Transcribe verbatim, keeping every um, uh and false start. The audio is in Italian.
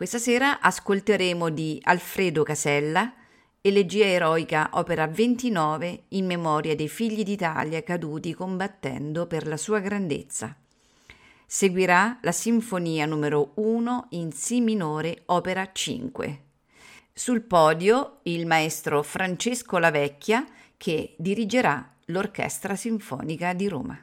Questa sera ascolteremo di Alfredo Casella, Elegia eroica opera ventinove in memoria dei figli d'Italia caduti combattendo per la sua grandezza. Seguirà la sinfonia numero uno in Si minore opera cinque. Sul podio il maestro Francesco Lavecchia che dirigerà l'Orchestra Sinfonica di Roma.